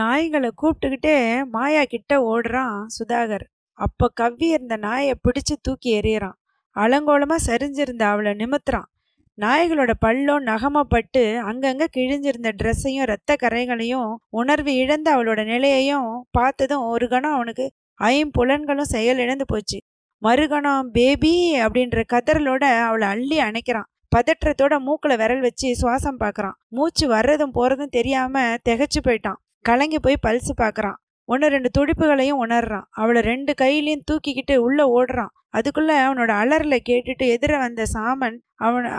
நாய்களை கூப்பிட்டுக்கிட்டே மாயா கிட்ட ஓடுறான் சுதாகர். அப்போ கவ்வி இருந்த நாயை பிடிச்சு தூக்கி எறியறான். அலங்கோலமாக சரிஞ்சிருந்த அவளை நிமித்துறான். நாய்களோட பல்லும் நகமப்பட்டு அங்கங்கே கிழிஞ்சிருந்த ட்ரெஸ்ஸையும் இரத்த கரைகளையும் உணர்வு இழந்த அவளோட நிலையையும் பார்த்ததும் ஒரு கணம் அவனுக்கு ஐம்புலன்களும் செயல் இழந்து போச்சு. மறுகணம் பேபி அப்படின்ற கதறலோட அவளை அள்ளி அணைக்கிறான். பதற்றத்தோட மூக்கில் விரல் வச்சு சுவாசம் பார்க்குறான். மூச்சு வர்றதும் போகிறதும் தெரியாமல் திகச்சு போயிட்டான். கலங்கி போய் பல்சு பார்க்குறான். ஒன்று ரெண்டு துடிப்புகளையும் உணர்றான். அவளை ரெண்டு கையிலையும் தூக்கிக்கிட்டு உள்ளே ஓடுறான். அதுக்குள்ளே அவனோட அலறலை கேட்டுட்டு எதிர வந்த சாமன்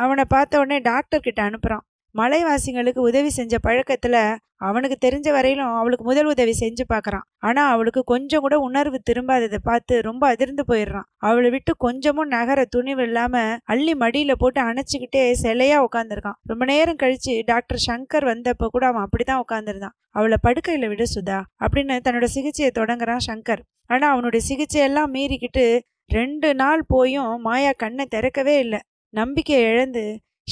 அவனை பார்த்த உடனே டாக்டர்கிட்ட அனுப்புகிறான். மலைவாசிகளுக்கு உதவி செஞ்ச பழக்கத்தில் அவனுக்கு தெரிஞ்ச வரையிலும் அவளுக்கு முதல் உதவி செஞ்சு பார்க்குறான். ஆனால் அவளுக்கு கொஞ்சம் கூட உணர்வு திரும்பாததை பார்த்து ரொம்ப அதிர்ந்து போயிடுறான். அவளை விட்டு கொஞ்சமும் நகர துணிவு இல்லாமல் அள்ளி மடியில் போட்டு அணைச்சிக்கிட்டே சிலையாக உட்காந்துருக்கான். ரொம்ப நேரம் கழித்து டாக்டர் சங்கர் வந்தப்போ கூட அவன் அப்படி தான் உட்காந்துருந்தான். அவளை படுக்கையில் விட சுதா அப்படின்னு தன்னோட சிகிச்சையை தொடங்குறான் சங்கர். ஆனால் அவனுடைய சிகிச்சையெல்லாம் மீறிக்கிட்டு 2 நாள் போயும் மாயா கண்ணை திறக்கவே இல்லை. நம்பிக்கையை இழந்து,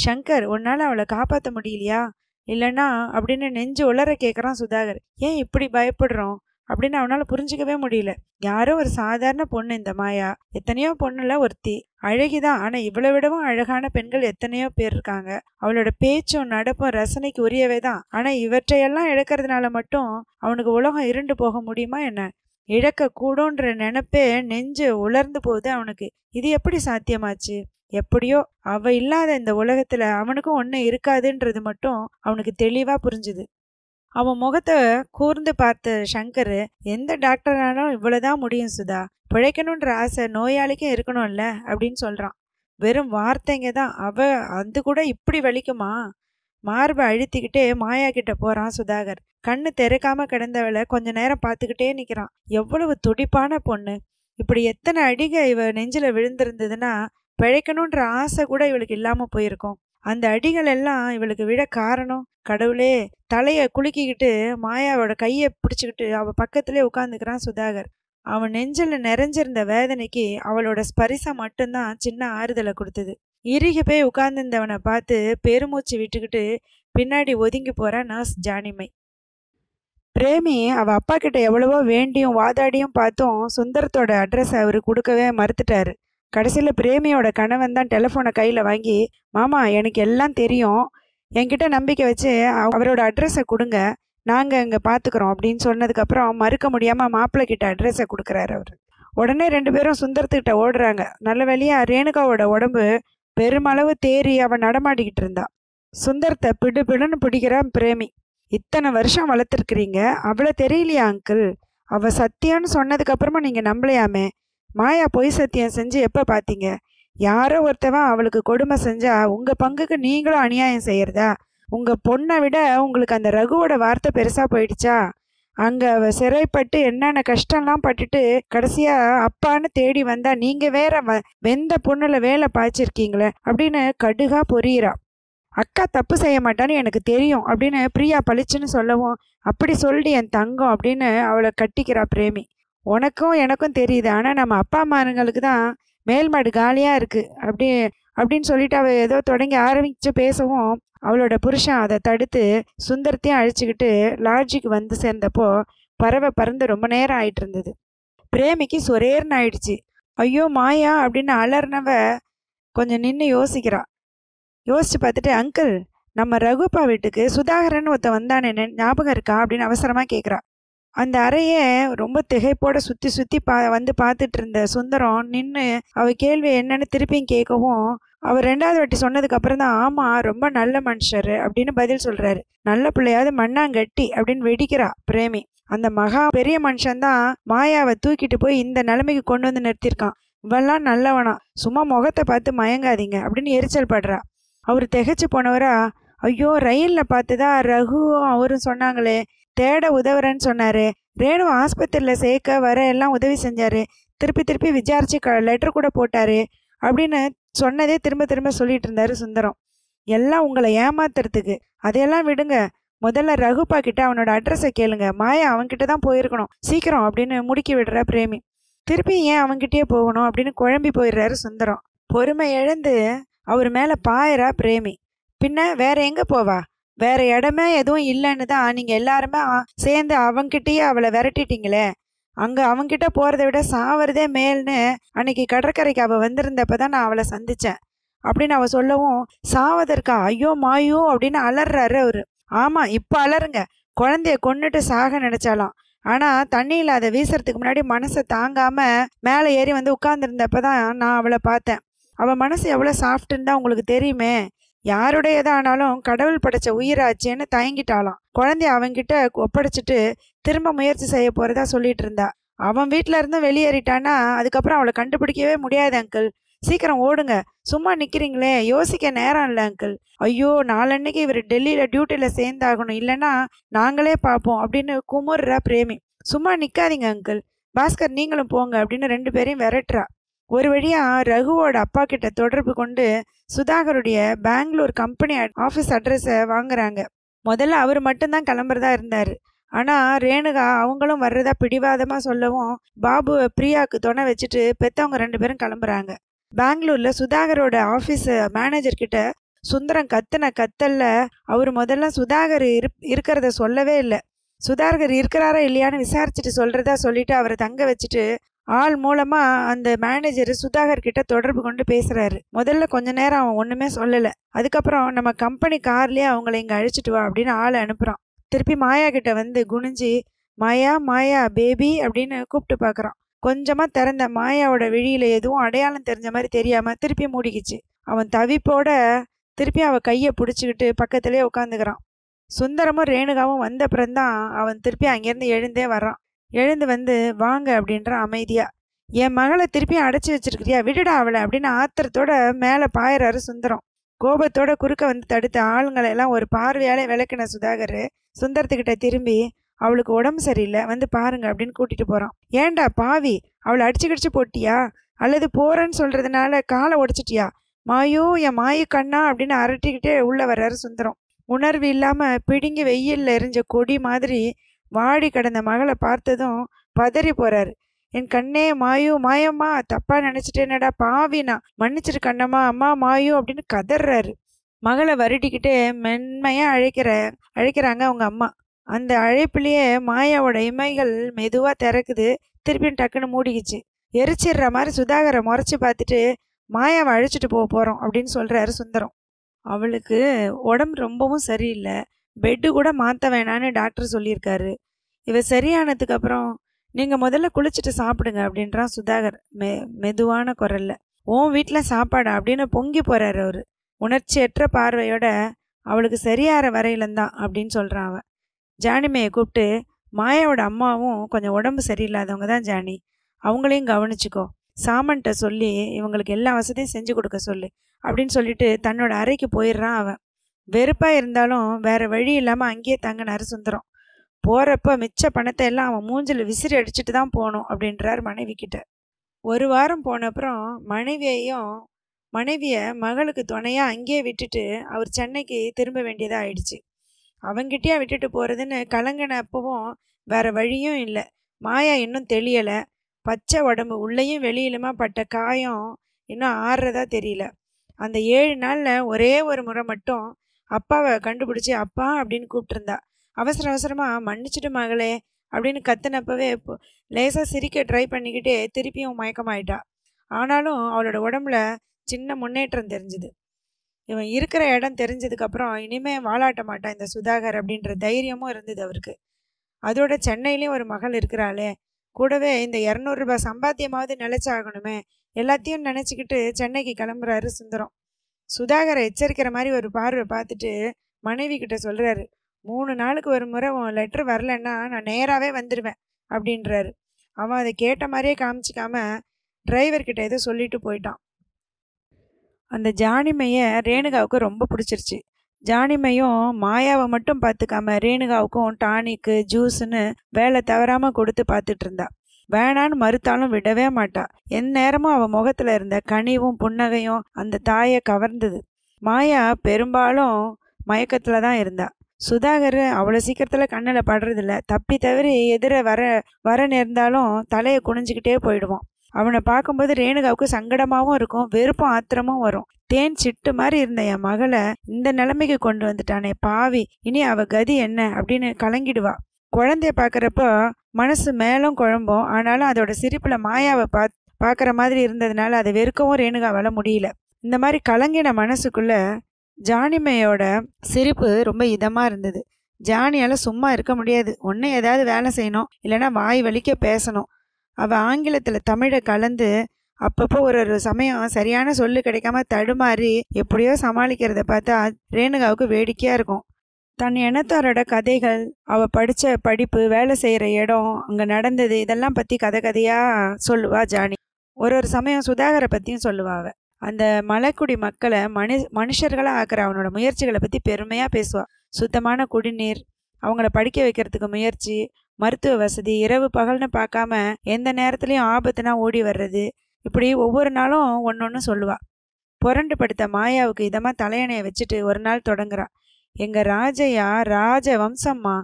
சங்கர் உன்னால் அவளை காப்பாற்ற முடியலையா இல்லைனா அப்படின்னு நெஞ்சு உளற கேட்குறான் சுதாகர். ஏன் இப்படி பயப்படுறோம் அப்படின்னு அவனால் புரிஞ்சிக்கவே முடியல. யாரோ ஒரு சாதாரண பொண்ணு இந்த மாயா, எத்தனையோ பொண்ணுல ஒருத்தி, அழகிதான். ஆனால் இவ்வளோ விடவும் அழகான பெண்கள் எத்தனையோ பேர் இருக்காங்க. அவளோட பேச்சும் நடப்பும் ரசனைக்கு உரியவே தான். ஆனால் இவற்றையெல்லாம் இழக்கிறதுனால மட்டும் அவனுக்கு உலகம் இருண்டு போக முடியுமா என்ன? இழக்க கூடுன்ற நினப்பே நெஞ்சு உலர்ந்து போகுது அவனுக்கு. இது எப்படி சாத்தியமாச்சு? எப்படியோ அவ இல்லாத இந்த உலகத்துல அவனுக்கும் ஒன்று இருக்காதுன்றது மட்டும் அவனுக்கு தெளிவா புரிஞ்சுது. அவன் முகத்தை கூர்ந்து பார்த்த சங்கர், எந்த டாக்டரானாலும் இவ்வளவுதான் முடியும் சுதா, பிழைக்கணுன்ற ஆசை நோயாளிக்கும் இருக்கணும்ல அப்படின்னு சொல்றான். வெறும் வார்த்தைங்க தான். அவ அது கூட இப்படி வலிக்குமா? மார்பை அழுத்திக்கிட்டே மாயா கிட்ட போறான் சுதாகர். கண்ணு திறக்காம கிடந்தவளை கொஞ்ச நேரம் பார்த்துக்கிட்டே நிற்கிறான். எவ்வளவு துடிப்பான பொண்ணு! இப்படி எத்தனை அடிகை இவ நெஞ்சில விழுந்திருந்ததுன்னா பிழைக்கணுன்ற ஆசை கூட இவளுக்கு இல்லாமல் போயிருக்கும். அந்த அடிகள் எல்லாம் இவளுக்கு விட காரணம் கடவுளே. தலையை குலுக்கிக்கிட்டு மாயாவோட கையை பிடிச்சிக்கிட்டு அவள் பக்கத்திலே உட்காந்துக்கிறான் சுதாகர். அவன் நெஞ்சில் நிறைஞ்சிருந்த வேதனைக்கு அவளோட ஸ்பரிசம் மட்டும்தான் சின்ன ஆறுதலை கொடுத்தது. இறுகி போய் உட்கார்ந்துருந்தவனை பார்த்து பெருமூச்சு விட்டுக்கிட்டு பின்னாடி ஒதுங்கி போகிற நர்ஸ் ஜானிமை. பிரேமி அவள் அப்பா கிட்ட எவ்வளவோ வேண்டியும் வாதாடியும் பார்த்தும் சுந்தரத்தோட அட்ரஸை அவர் கொடுக்கவே மறுத்துட்டாரு. கடைசியில் பிரேமியோட கணவன் தான் டெலிஃபோனை கையில் வாங்கி, மாமா எனக்கு எல்லாம் தெரியும், என்கிட்ட நம்பிக்கை வச்சு அவரோட அட்ரஸை கொடுங்க, நாங்கள் இங்கே பார்த்துக்குறோம் அப்படின்னு சொன்னதுக்கப்புறம் மறுக்க முடியாமல் மாப்பிள்ளை கிட்ட அட்ரஸை கொடுக்குறாரு அவர். உடனே 2 பேரும் சுந்தரத்துக்கிட்ட ஓடுறாங்க. நல்ல வேளையாக ரேணுகாவோட உடம்பு பெருமளவு தேறி அவன் நடமாடிக்கிட்டு இருந்தா. சுந்தரத்தை பிடு பிடுன்னு பிடிக்கிறான் பிரேமி. இத்தனை வருஷம் வளர்த்துருக்குறீங்க, அவ்வளோ தெரியலையா அங்கிள்? அவள் சத்தியம்னு சொன்னதுக்கப்புறமா நீங்கள் நம்பலையாமே, மாயா பொய் சத்தியம் செஞ்சு எப்போ பார்த்தீங்க? யாரோ ஒருத்தவன் அவளுக்கு கொடுமை செஞ்சால் உங்கள் பங்குக்கு நீங்களும் அநியாயம் செய்கிறதா? உங்கள் பொண்ணை விட உங்களுக்கு அந்த ரகுவோட வார்த்தை பெருசாக போயிடுச்சா? அங்கே அவள் சிறைப்பட்டு என்னென்ன கஷ்டம்லாம் பட்டுட்டு கடைசியாக அப்பான்னு தேடி வந்தால் நீங்கள் வேற வெந்த பொண்ணில் வேலை பாய்ச்சிருக்கீங்களே அப்படின்னு கடுகா பொரியிறா. அக்கா தப்பு செய்ய மாட்டான்னு எனக்கு தெரியும் அப்படின்னு பிரியா பளிச்சுன்னு சொல்லவும், அப்படி சொல்லி என் தங்கம் அப்படின்னு அவளை கட்டிக்கிறா பிரேமி. உனக்கும் எனக்கும் தெரியுது, ஆனால் நம்ம அப்பா அம்மாங்களுக்கு தான் மேல்மாடு காலியாக இருக்குது அப்படின்னு சொல்லிட்டு அவள் ஏதோ தொடங்கி ஆரம்பித்து பேசவும் அவளோட புருஷன் அதை தடுத்து சுந்தரத்தையும் அழிச்சிக்கிட்டு லாட்ஜுக்கு வந்து சேர்ந்தப்போ பறவை பறந்து ரொம்ப நேரம் ஆகிட்டு இருந்தது. பிரேமிக்கு சொரேர்னு ஆயிடுச்சு. ஐயோ மாயா அப்படின்னு அலர்னவ கொஞ்சம் நின்று யோசிக்கிறாள். யோசித்து பார்த்துட்டு, அங்கிள் நம்ம ரகுப்பா வீட்டுக்கு சுதாகரன் ஒருத்தன் வந்தானே ஞாபகம் இருக்கா அப்படின்னு அவசரமாக கேட்குறா. அந்த அறையை ரொம்ப திகைப்போட சுற்றி சுற்றி வந்து பார்த்துட்டு இருந்த சுந்தரம் நின்று அவள் கேள்வி என்னன்னு திருப்பியும் கேட்கவும், அவர் 2வது வாட்டி சொன்னதுக்கப்புறம் தான் ஆமாம் ரொம்ப நல்ல மனுஷர் அப்படின்னு பதில் சொல்கிறாரு. நல்ல பிள்ளையாவது மண்ணாங்கட்டி அப்படின்னு வெடிக்கிறா பிரேமி. அந்த மகா பெரிய மனுஷன்தான் மாயாவை தூக்கிட்டு போய் இந்த நிலைமைக்கு கொண்டு வந்து நிறுத்தியிருக்கான். இவெல்லாம் நல்லவனா, சும்மா முகத்தை பார்த்து மயங்காதீங்க அப்படின்னு எரிச்சல் படுறா. அவர் திகைச்சு போனவரா, ஐயோ ரயிலில் பார்த்துதா ரகுவும் அவரும் சொன்னாங்களே, தேட உதவுறேன்னு சொன்னார், ரேணு ஆஸ்பத்திரியில் சேர்க்க வர எல்லாம் உதவி செஞ்சார், திருப்பி திருப்பி விசாரிச்சு லெட்டர் கூட போட்டார் அப்படின்னு சொன்னதே திரும்ப சொல்லிட்டு இருந்தார் சுந்தரம். எல்லாம் உங்களை ஏமாத்துறதுக்கு. அதையெல்லாம் விடுங்க, முதல்ல ரகுப்பா கிட்ட அவனோட அட்ரஸை கேளுங்க, மாயா அவன்கிட்ட தான் போயிருக்கணும் சீக்கிரம் அப்படின்னு முடுக்கி விடுறா பிரேமி. திருப்பி ஏன் அவன்கிட்டயே போகணும் அப்படின்னு குழம்பி போயிடுறாரு சுந்தரம். பொறுமை இழந்து அவர் மேலே பாயிறா பிரேமி. பின்ன வேற எங்கே போவா? வேற இடமே எதுவும் இல்லைன்னு தான் நீங்கள் எல்லாருமே சேர்ந்து அவங்கிட்டயே அவளை விரட்டிட்டீங்களே, அங்கே அவங்கிட்ட போகிறத விட சாவறதே மேல்னு அன்னைக்கு கடற்கரைக்கு அவள் வந்திருந்தப்ப தான் நான் அவளை சந்தித்தேன் அப்படின்னு அவள் சொல்லவும், சாவதற்கா, ஐயோ மாயோ அப்படின்னு அலறாரு அவரு. ஆமாம், இப்போ அலருங்க, குழந்தைய கொண்டுட்டு சாக நினச்சாலாம், ஆனால் தண்ணியில் அதை வீசுறதுக்கு முன்னாடி மனசை தாங்காமல் மேலே ஏறி வந்து உட்கார்ந்துருந்தப்ப தான் நான் அவளை பார்த்தேன். அவள் மனசு எவ்வளோ சாஃப்ட்டுன்னு தான் உங்களுக்கு தெரியுமே. யாருடையதானாலும் கடவுள் படைச்ச உயிராச்சேன்னு தயங்கிட்டாலாம். குழந்தைய அவங்கிட்ட ஒப்படைச்சிட்டு திரும்ப முயற்சி செய்ய போகிறதா சொல்லிட்டு இருந்தா. அவன் வீட்டில இருந்து வெளியேறிட்டான்னா அதுக்கப்புறம் அவளை கண்டுபிடிக்கவே முடியாது அங்கிள், சீக்கிரம் ஓடுங்க, சும்மா நிற்கிறீங்களே, யோசிக்க நேரம் இல்லை அங்கிள். ஐயோ, நாளன்னைக்கு இவர் டெல்லியில் டியூட்டியில் சேர்ந்தாகணும், இல்லைன்னா நாங்களே பார்ப்போம் அப்படின்னு குமுறுறா பிரேமி. சும்மா நிற்காதீங்க அங்கிள், பாஸ்கர் நீங்களும் போங்க அப்படின்னு ரெண்டு பேரையும் விரட்டுறா. ஒரு வழியாக ரகுவோட அப்பா கிட்ட தொடர்பு கொண்டு சுதாகருடைய பெங்களூர் கம்பெனி ஆஃபீஸ் அட்ரஸை வாங்குறாங்க. முதல்ல அவர் மட்டும்தான் கிளம்புறதா இருந்தார். ஆனால் ரேணுகா அவங்களும் வர்றதா பிடிவாதமாக சொல்லவும் பாபுவை பிரியாவுக்கு துணை வச்சுட்டு பெற்றவங்க ரெண்டு பேரும் கிளம்புறாங்க. பெங்களூரில் சுதாகரோட ஆஃபீஸ் மேனேஜர்கிட்ட சுந்தரம் கத்துன கத்தல்ல அவர் முதல்ல சுதாகர் இருக்கிறத சொல்லவே இல்லை. சுதாகர் இருக்கிறாரா இல்லையான்னு விசாரிச்சுட்டு சொல்கிறதா சொல்லிவிட்டு அவரை தங்க வச்சுட்டு ஆள் மூலமாக அந்த மேனேஜர் சுதாகர்கிட்ட தொடர்பு கொண்டு பேசுகிறாரு. முதல்ல கொஞ்ச நேரம் அவன் ஒன்றுமே சொல்லலை. அதுக்கப்புறம் நம்ம கம்பெனி கார்லேயே அவங்கள இங்கே அழைச்சிட்டு வா அப்படின்னு ஆளை அனுப்புகிறான். திருப்பி மாயா கிட்ட வந்து குனிஞ்சி மாயா மாயா பேபி அப்படின்னு கூப்பிட்டு பார்க்குறான். கொஞ்சமாக திறந்த மாயாவோட விழியில் எதுவும் அடையாளம் தெரிஞ்ச மாதிரி தெரியாமல் திருப்பி மூடிக்கிச்சு. அவன் தவிப்போட திருப்பி அவள் கையை பிடிச்சிக்கிட்டு பக்கத்துலேயே உட்காந்துக்கிறான். சுந்தரமும் ரேணுகாவும் வந்தப்புறந்தான் அவன் திருப்பி அங்கேருந்து எழுந்தே வர்றான். எழுந்து வந்து வாங்க அப்படின்ற அமைதியா. என் மகளை திருப்பி அடைச்சி வச்சிருக்கிறியா, விடுடா அவளை அப்படின்னு ஆத்திரத்தோட மேலே பாயறாரு சுந்தரம். கோபத்தோட குறுக்க வந்து தடுத்த ஆளுங்களை எல்லாம் ஒரு பார்வையாலே விளக்கின சுதாகர் சுந்தரத்துக்கிட்ட திரும்பி அவளுக்கு உடம்பு சரியில்லை, வந்து பாருங்க அப்படின்னு கூட்டிட்டு போறான். ஏண்டா பாவி, அவளை அடிச்சுக்கிடிச்சு போட்டியா அல்லது போறேன்னு சொல்றதுனால காலை உடைச்சிட்டியா, மாயோ என் மாயு கண்ணா அப்படின்னு அரட்டிக்கிட்டே உள்ள வர்றாரு சுந்தரம். உணர்வு இல்லாம பிடுங்கி வெயில்ல எரிஞ்ச கொடி மாதிரி வாடி கடந்த மகளை பார்த்ததும் பதறி போறாரு. என் கண்ணே மாயு, மாயம்மா, தப்பா நினைச்சிட்டேனடா, பாவினா மன்னிச்சிரு கண்ணம்மா, அம்மா மாயு அப்படின்னு கதறாரு. மகளை வருடிக்கிட்டே மென்மையா அழைக்கிறாங்க அவங்க அம்மா. அந்த அழைப்புலேயே மாயாவோட இமைகள் மெதுவா திறக்குது, திருப்பியும் டக்குன்னு மூடிக்கிச்சு. எரிச்சிடுற மாதிரி சுதாகரை முறைச்சி பார்த்துட்டு மாயாவை அழைச்சிட்டு போக போறோம் அப்படின்னு சொல்றாரு சுந்தரம். அவளுக்கு உடம்பு ரொம்பவும் சரியில்லை, பெட்டு கூட மாற்ற வேணான்னு டாக்டர் சொல்லியிருக்காரு. இவ சரியானதுக்கு அப்புறம் நீங்கள் முதல்ல குளிச்சுட்டு சாப்பிடுங்க அப்படின்றான் சுதாகர் மெதுவான குரல்ல. உன் வீட்டில் சாப்பாடா அப்படின்னு பொங்கி போகிறாரு அவர். உணர்ச்சியற்ற பார்வையோட அவளுக்கு சரியாகிற வரையிலந்தான் அப்படின்னு சொல்கிறான் அவன். ஜானிமையை கூப்பிட்டு, மாயாவோட அம்மாவும் கொஞ்சம் உடம்பு சரியில்லாதவங்க தான் ஜானி, அவங்களையும் கவனிச்சிக்கோ, சாமன்ட்ட சொல்லி இவங்களுக்கு எல்லா வசதியும் செஞ்சு கொடுக்க சொல்லு அப்படின்னு சொல்லிட்டு தன்னோட அறைக்கு போயிடுறான் அவன். வெறுப்பாக இருந்தாலும் வேறு வழி இல்லாமல் அங்கேயே தங்கினார் சுந்தரம். போகிறப்ப மிச்ச பணத்தை எல்லாம் அவன் மூஞ்சில் விசிறி அடிச்சுட்டு தான் போகணும் அப்படின்றார் மனைவிக்கிட்ட. ஒரு வாரம் போன அப்புறம் மனைவியை மகளுக்கு துணையாக அங்கேயே விட்டுட்டு அவர் சென்னைக்கு திரும்ப வேண்டியதாக ஆயிடுச்சு. அவங்கிட்டேயே விட்டுட்டு போகிறதுன்னு கலங்கினப்பவும் வேறு வழியும் இல்லை. மாயா இன்னும் தெளியலை, பச்சை உடம்பு, உள்ளேயும் வெளியிலுமா பட்ட காயம் இன்னும் ஆறுறதா தெரியல. அந்த 7 நாளில் ஒரே ஒரு முறை மட்டும் அப்பாவை கண்டுபிடிச்சி அப்பா அப்படின்னு கூப்பிட்டுருந்தா. அவசர அவசரமாக மன்னிச்சுட்டு மகளே அப்படின்னு கத்துனப்பவே லேசாக சிரிக்க ட்ரை பண்ணிக்கிட்டே திருப்பியும் மயக்கமாயிட்டா. ஆனாலும் அவளோட உடம்புல சின்ன முன்னேற்றம் தெரிஞ்சுது. இவன் இருக்கிற இடம் தெரிஞ்சதுக்கப்புறம் இனிமேல் வாலாட்ட மாட்டான் இந்த சுதாகர் அப்படின்ற தைரியமும் இருந்தது அவருக்கு. அதோட சென்னையிலையும் ஒரு மகள் இருக்கிறாளே, கூடவே இந்த 200 ரூபாய் சம்பாத்தியமாவது நிலைச்சாகணுமே, எல்லாத்தையும் நினச்சிக்கிட்டு சென்னைக்கு கிளம்புறாரு சுந்தரம். சுதாகரை எச்சரிக்கிற மாதிரி ஒரு பார்வை பார்த்துட்டு மனைவி கிட்ட சொல்கிறாரு, 3 நாளுக்கு ஒரு முறை உன் லெட்ரு வரலன்னா நான் நேராகவே வந்துடுவேன் அப்படின்றாரு. அவன் அதை கேட்ட மாதிரியே காமிச்சிக்காம டிரைவர்கிட்ட ஏதோ சொல்லிட்டு போயிட்டான். அந்த ஜானிமையை ரேணுகாவுக்கு ரொம்ப பிடிச்சிருச்சு. ஜானிமையும் மாயாவை மட்டும் பார்த்துக்காம ரேணுகாவுக்கும் டானிக்கு ஜூஸுன்னு வேலை தவறாமல் கொடுத்து பார்த்துட்டு இருந்தா. வேணான்னு மறுத்தாலும் விடவே மாட்டா. எந்நேரமும் அவன் முகத்தில் இருந்த கனிவும் புன்னகையும் அந்த தாயை கவர்ந்தது. மாயா பெரும்பாலும் மயக்கத்தில் தான் இருந்தா. சுதாகர் அவ்வளோ சீக்கிரத்தில் கண்ணில் படுறதில்ல, தப்பி தவிர எதிர வர நேர்ந்தாலும் தலையை குனிஞ்சிக்கிட்டே போயிடுவான். அவனை பார்க்கும்போது ரேணுகாவுக்கு சங்கடமாகவும் இருக்கும், வெறுப்பும் ஆத்திரமும் வரும். தேன் சிட்டு மாதிரி இருந்த என் மகளை இந்த நிலைமைக்கு கொண்டு வந்துட்டானே பாவி, இனி அவள் கதி என்ன அப்படின்னு கலங்கிடுவா. குழந்தைய பார்க்குறப்போ மனசு மேலும் குழம்பும். ஆனாலும் அதோட சிரிப்பில் மாயாவை பார்க்குற மாதிரி இருந்ததுனால அதை வெறுக்கவும் ரேணுகாவால் முடியல. இந்த மாதிரி கலங்கின மனசுக்குள்ளே ஜானிமையோட சிரிப்பு ரொம்ப இதமாக இருந்தது. ஜானியால் சும்மா இருக்க முடியாது, ஒன்று ஏதாவது வேலை செய்யணும், இல்லைன்னா வாய் வலிக்க பேசணும். அவள் ஆங்கிலத்தில் தமிழை கலந்து அப்பப்போ ஒரு ஒரு சமயம் சரியான சொல்லு கிடைக்காம தடுமாறி எப்படியோ சமாளிக்கிறத பார்த்தா ரேணுகாவுக்கு வேடிக்கையாக இருக்கும். தன் இனத்தாரோட கதைகள், அவள் படித்த படிப்பு, வேலை செய்கிற இடம், அங்கே நடந்தது, இதெல்லாம் பற்றி கதையாக சொல்லுவாள் ஜானி. ஒரு ஒரு சமயம் சுதாகரை பற்றியும் சொல்லுவாள். அவள் அந்த மலைக்குடி மக்களை மனுஷர்களாக ஆக்கிற அவனோட முயற்சிகளை பற்றி பெருமையாக பேசுவாள். சுத்தமான குடிநீர், அவங்கள படிக்க வைக்கிறதுக்கு முயற்சி, மருத்துவ வசதி, இரவு பகல்னு பார்க்காம எந்த நேரத்துலையும் ஆபத்துனா ஓடி வர்றது, இப்படி ஒவ்வொரு நாளும் ஒன்று சொல்லுவாள். புரண்டு படுத்த மாயாவுக்கு இதமாக தலையணையை வச்சுட்டு ஒரு நாள் தொடங்குறா. எங்கள் ராஜையா ராஜ வம்சம்மா,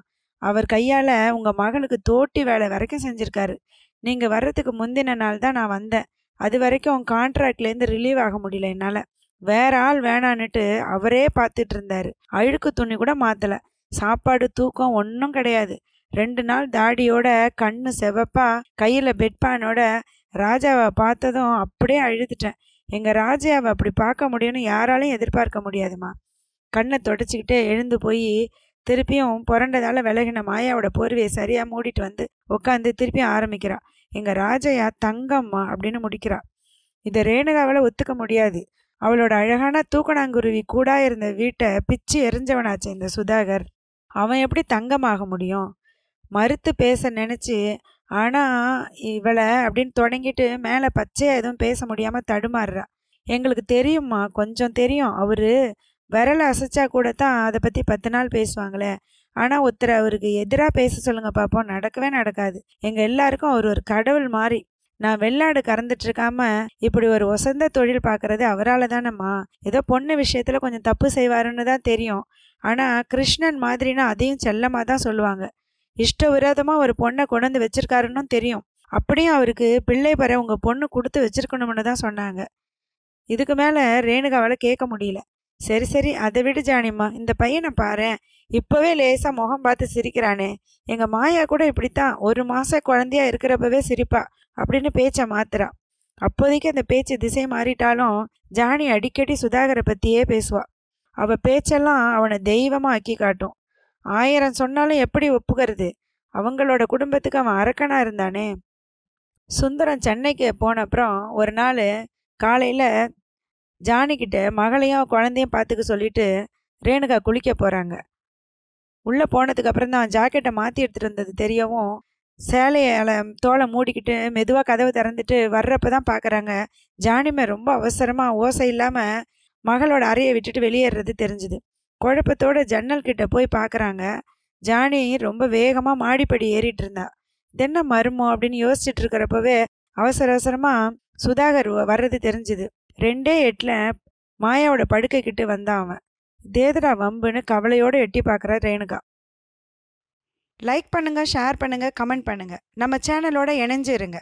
அவர் கையால் உங்கள் மகளுக்கு தோட்டி வேலை வரைக்கும் செஞ்சுருக்காரு. நீங்கள் வர்றதுக்கு முந்தின நாள் தான் நான் வந்தேன், அது வரைக்கும் உங்கள் கான்ட்ராக்ட்லேருந்து ரிலீவ் ஆக முடியல என்னால். வேற ஆள் வேணான்னுட்டு அவரே பார்த்துட்டு இருந்தார். அழுக்கு துணி கூட மாற்றலை, சாப்பாடு தூக்கம் ஒன்றும் கிடையாது. 2 நாள் தாடியோட, கண்ணு செவப்பா, கையில் பெட்பானோட ராஜாவை பார்த்ததும் அப்படியே அழுதுட்டேன். எங்கள் ராஜாவை அப்படி பார்க்க முடியும்னு யாராலையும் எதிர்பார்க்க முடியாதுமா. கண்ணை தொடச்சிக்கிட்டே எழுந்து போய் திருப்பியும் புரண்டதால் விலகின மாயாவோட போர்வையை சரியாக மூடிட்டு வந்து உட்காந்து திருப்பியும் ஆரம்பிக்கிறா. எங்கள் ராஜையா தங்கம்மா அப்படின்னு முடிக்கிறா. இதை ரேணுகாவால் ஒத்துக்க முடியாது. அவளோட அழகான தூக்கணாங்குருவி கூடா இருந்த வீட்டை பிச்சு எரிஞ்சவனாச்சு இந்த சுதாகர். அவன் எப்படி தங்கமாக முடியும்? மறுத்து பேச நினச்சி ஆனால் இவளை அப்படின்னு தொடங்கிட்டு மேலே பச்சையாக எதுவும் பேச முடியாமல் தடுமாறுறா. எங்களுக்கு தெரியும்மா, கொஞ்சம் தெரியும். அவர் விரலை அசைச்சா கூட தான் அதை பற்றி 10 நாள் பேசுவாங்களே. ஆனால் ஒருத்தர் அவருக்கு எதிராக பேச சொல்லுங்க பார்ப்போம், நடக்கவே நடக்காது. எங்கள் எல்லாருக்கும் அவர் ஒரு கடவுள் மாதிரி. நான் வெள்ளாடு கறந்துட்டுருக்காம இப்படி ஒரு ஒசந்த தொழில் பார்க்குறது அவரால் தானம்மா. ஏதோ பொண்ணு விஷயத்தில் கொஞ்சம் தப்பு செய்வாருன்னு தான் தெரியும். ஆனால் கிருஷ்ணன் மாதிரினா அதையும் செல்லமாக தான் சொல்லுவாங்க. இஷ்ட விரோதமாக ஒரு பொண்ணை கொண்டு வச்சிருக்காருன்னு தெரியும். அப்படியும் அவருக்கு பிள்ளை பெற உங்கள் பொண்ணு கொடுத்து வச்சிருக்கணும்னு தான் சொன்னாங்க. இதுக்கு மேலே ரேணுகாவால் கேட்க முடியல. சரி சரி அதை விடு ஜானிம்மா, இந்த பையனை பாரேன், இப்போவே லேசாக முகம் பார்த்து சிரிக்கிறானே. எங்கள் மாயா கூட இப்படித்தான், 1 மாதம் குழந்தையா இருக்கிறப்பவே சிரிப்பா அப்படின்னு பேச்சை மாத்துறா. அப்போதைக்கு அந்த பேச்சு திசை மாறிட்டாலும் ஜானி அடிக்கடி சுதாகரை பற்றியே பேசுவாள். அவள் பேச்செல்லாம் அவனை தெய்வமாக ஆக்கி காட்டும். 1000 சொன்னாலும் எப்படி ஒப்புக்கிறது? அவங்களோட குடும்பத்துக்கு அவன் அரக்கனாக இருந்தானே. சுந்தரம் சென்னைக்கு போன அப்புறம் ஒரு நாள் காலையில் ஜானிக்கிட்ட மகளையும் குழந்தையும் பார்த்துக்க சொல்லிட்டு ரேணுகா குளிக்க போகிறாங்க. உள்ளே போனதுக்கப்புறம் தான் ஜாக்கெட்டை மாற்றி எடுத்துகிட்டு இருந்தது தெரியவும் சேலையால் தோலை மூடிக்கிட்டு மெதுவாக கதவை திறந்துட்டு வர்றப்ப தான் பார்க்குறாங்க ஜானிமே ரொம்ப அவசரமாக ஓசை இல்லாமல் மகளோட அறையை விட்டுட்டு வெளியேறது தெரிஞ்சுது. குழப்பத்தோட ஜன்னல்கிட்ட போய் பார்க்குறாங்க. ஜானி ரொம்ப வேகமாக மாடிப்படி ஏறிட்டு இருந்தா. தென்ன மருமோ அப்படின்னு யோசிச்சுட்டு இருக்கிறப்பவே அவசர அவசரமாக சுதாகர் வர்றது தெரிஞ்சுது. 2 எட்டில் மாயாவோட படுக்கைக்கிட்டு வந்தான் அவன். தேதரா வம்புன்னு கவலையோடு எட்டி பார்க்குறா ரேணுகா. லைக் பண்ணுங்கள், ஷேர் பண்ணுங்கள், கமெண்ட் பண்ணுங்கள். நம்ம சேனலோட இணைஞ்சிருங்க.